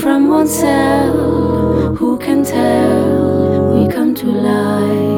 From one cell, who can tell? We come to life.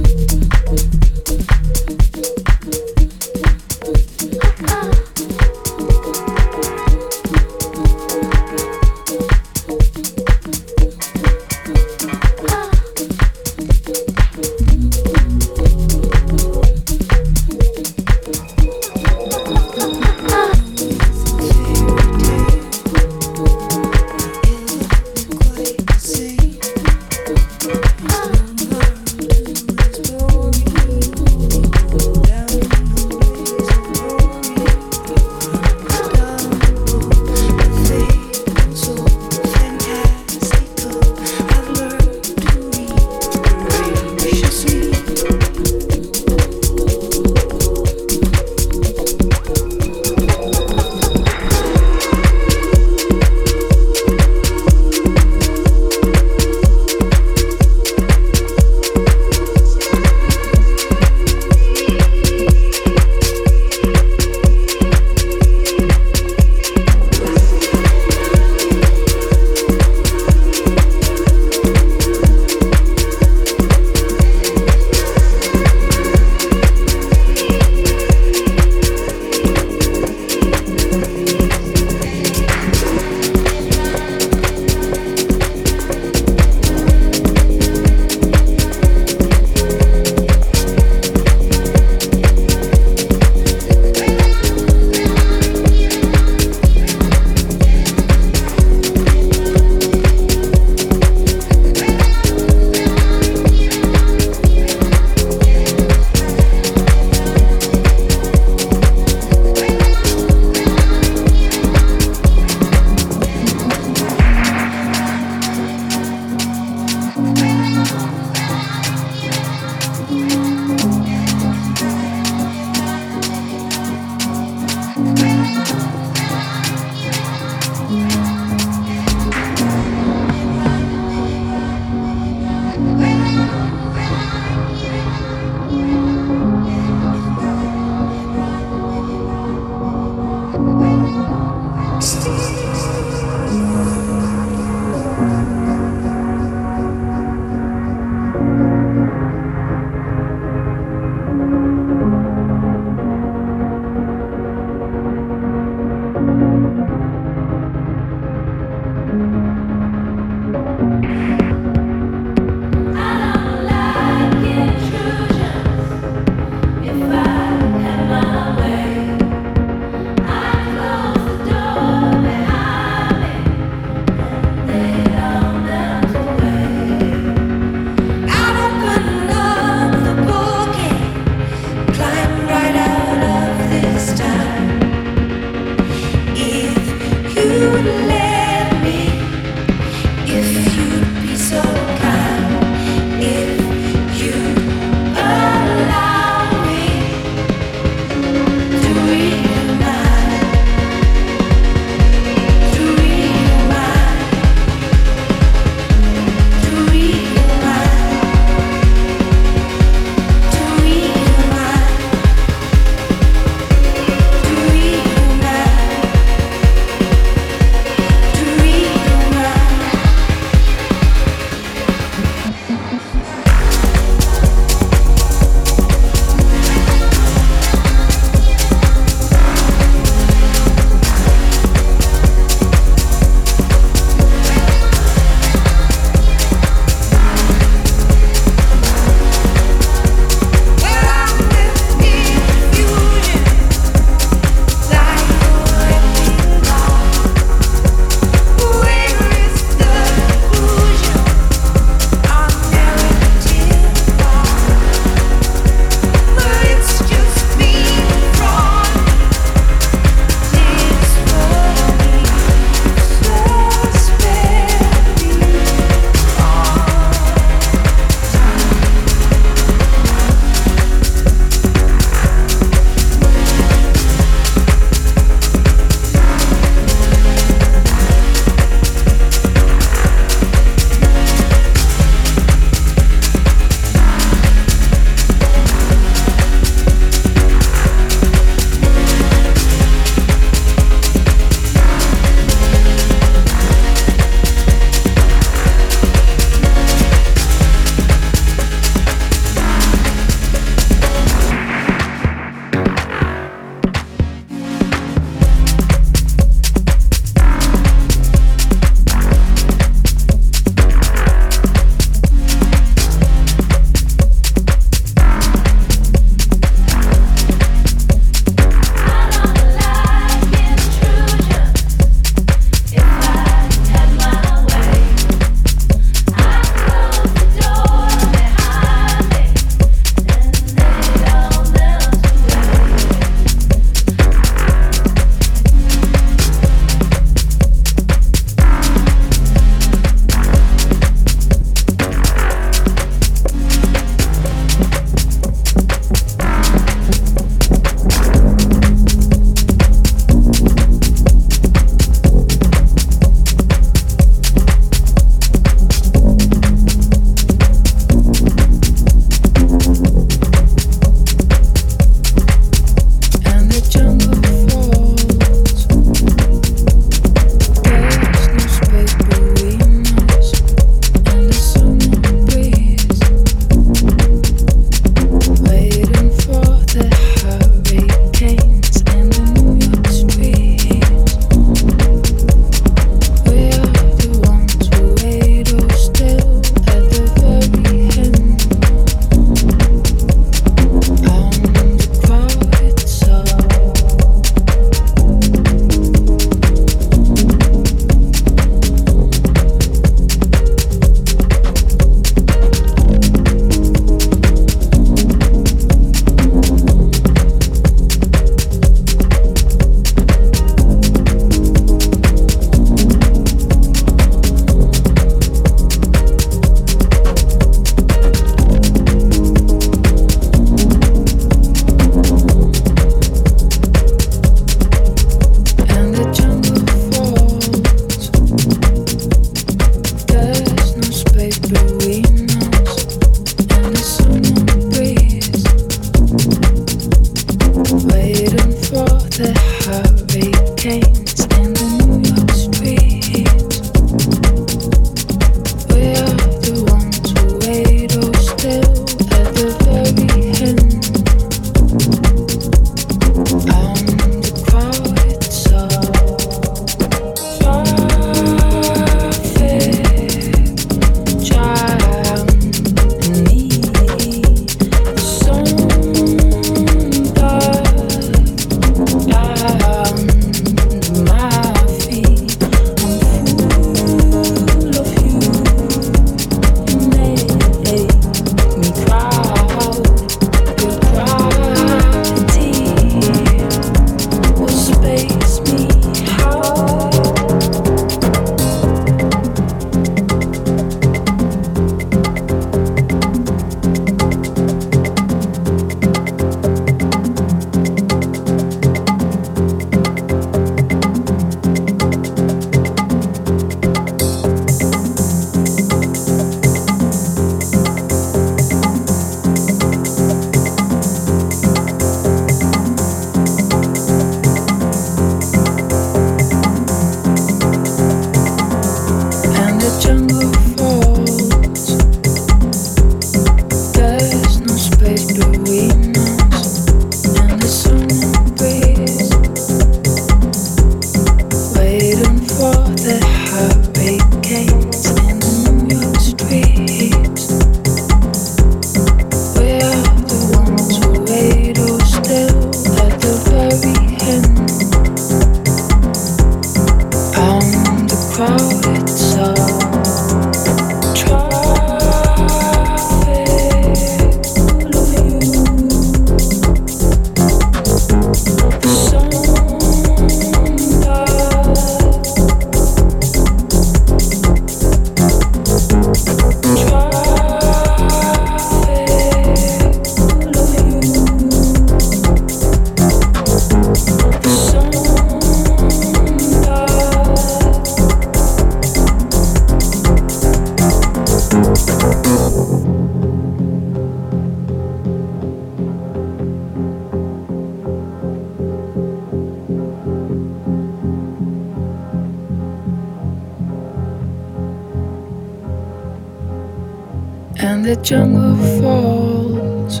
And the jungle falls.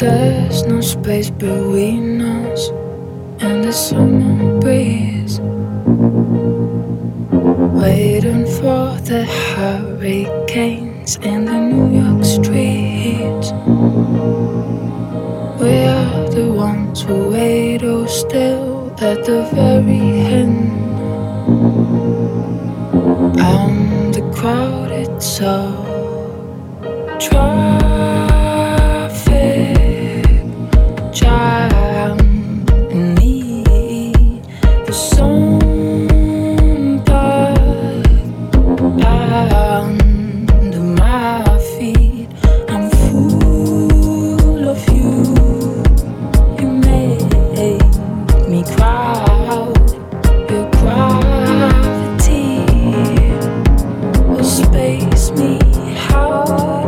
There's no space between us and the summer breeze, waiting for the hurricanes in the New York streets. We are the ones who wait or still at the very end. I'm the crowd. So traffic jam me for somebody under my feet. I'm full of you. You make me cry. Space me how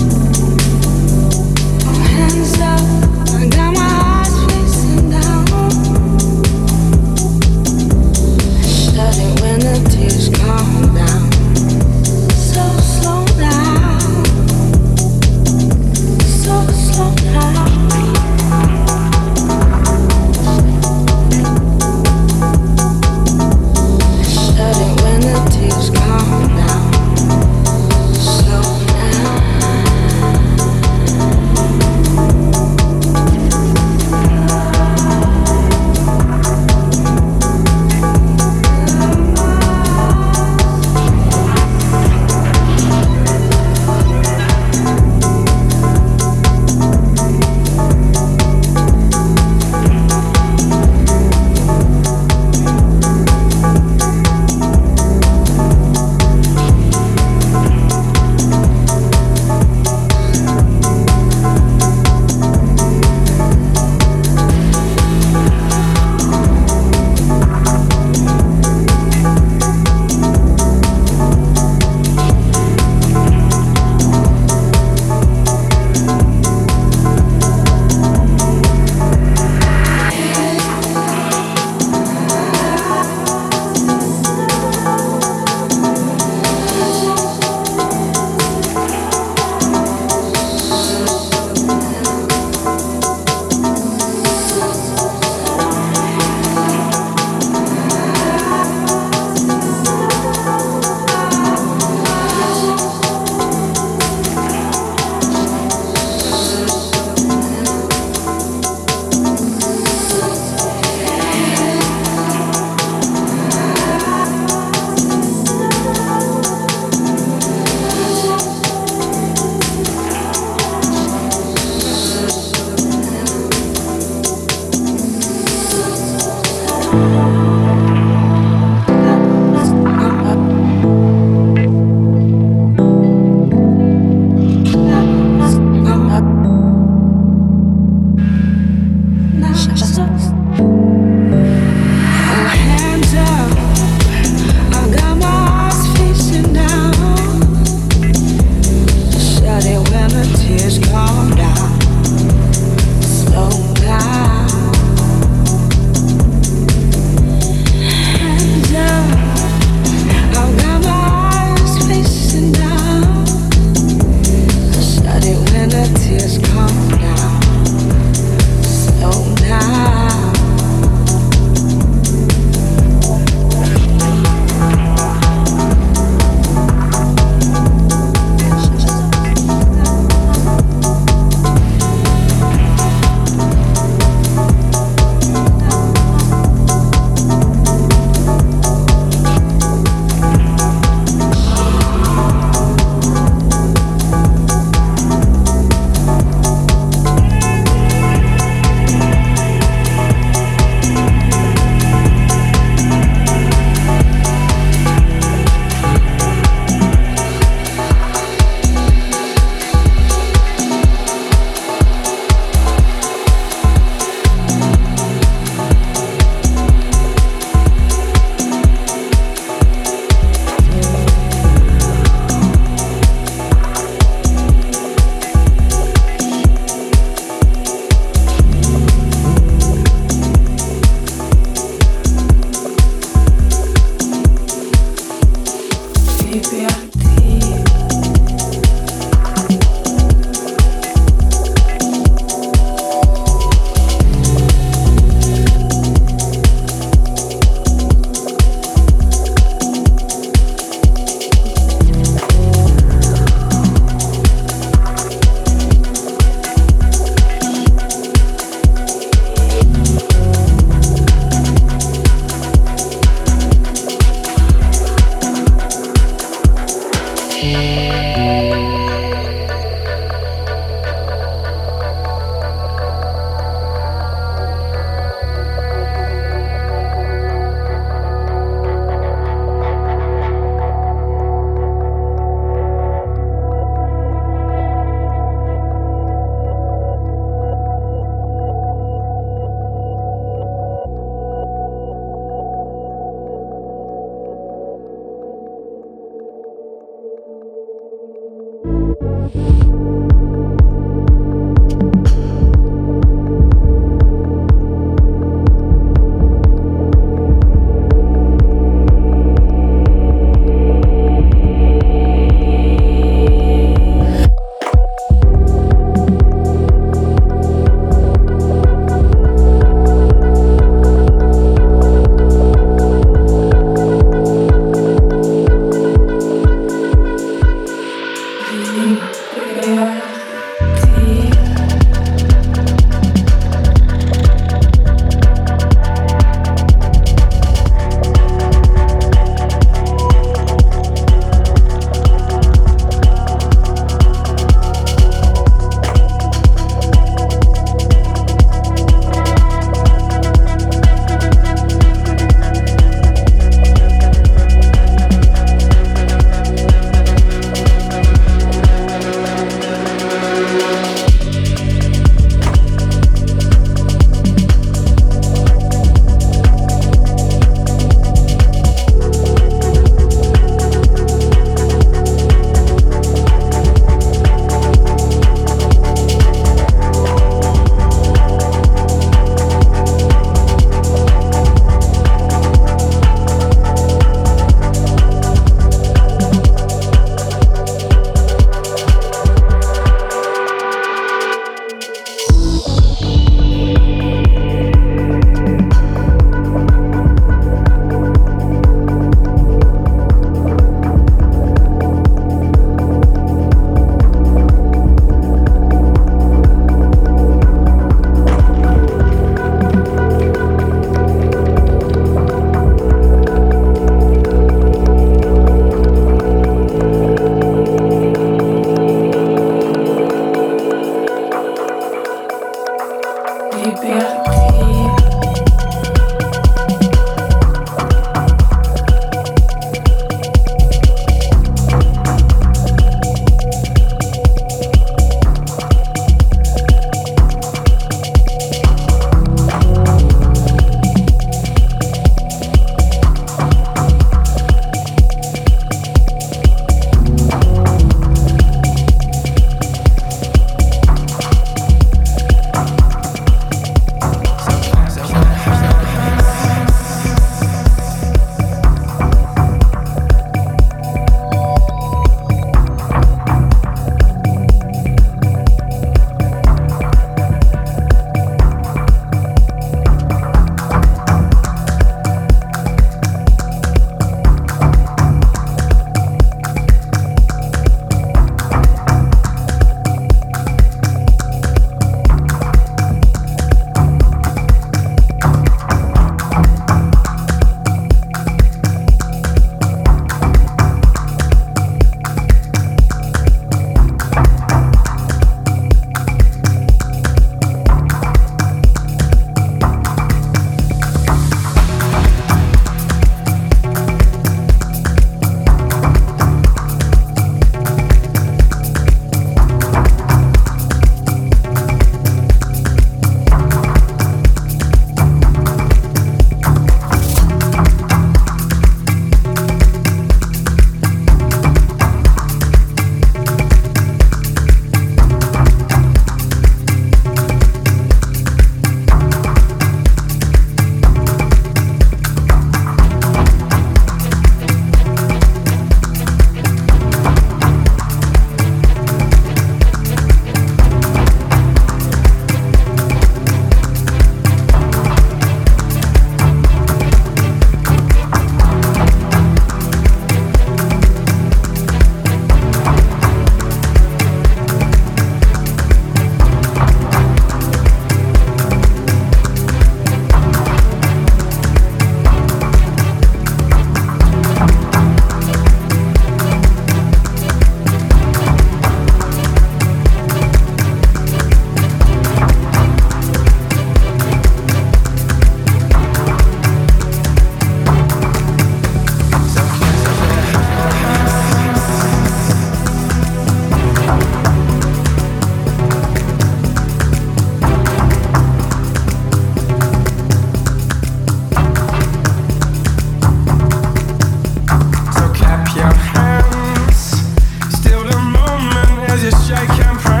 Shake and pray.